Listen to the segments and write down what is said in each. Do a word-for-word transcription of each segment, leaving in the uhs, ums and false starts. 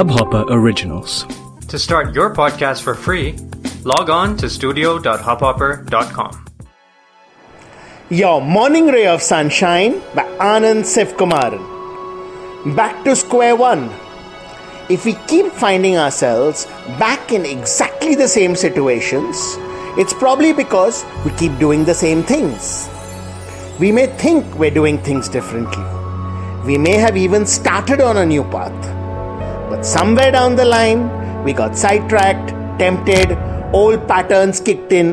Hubhopper originals. To start your podcast for free, log on to studio dot hop hopper dot com. Your Morning Ray of Sunshine by Anand Sivkumaran. Back to square one. If we keep finding ourselves back in exactly the same situations, it's probably because we keep doing the same things. We may think we're doing things differently. We may have even started on a new path. But somewhere down the line, we got sidetracked, tempted, old patterns kicked in,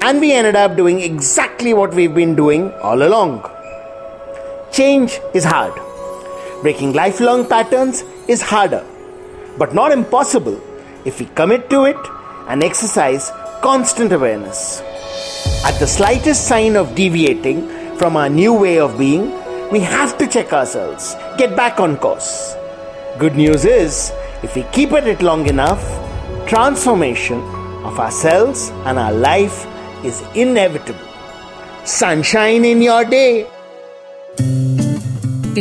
and we ended up doing exactly what we've been doing all along. Change is hard. Breaking lifelong patterns is harder, but not impossible if we commit to it and exercise constant awareness. At the slightest sign of deviating from our new way of being, we have to check ourselves, get back on course. Good news is, if we keep at it long enough, transformation of ourselves and our life is inevitable. Sunshine in your day.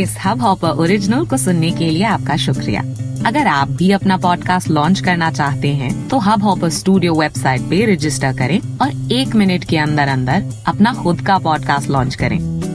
इस hub hopper original को सुनने के लिए आपका शुक्रिया। अगर आप भी अपना पॉडकास्ट लॉन्च करना चाहते हैं, तो हब हॉपर स्टूडियो वेबसाइट पे रजिस्टर करें और एक मिनट के अंदर अंदर अपना खुद का पॉडकास्ट लॉन्च करें।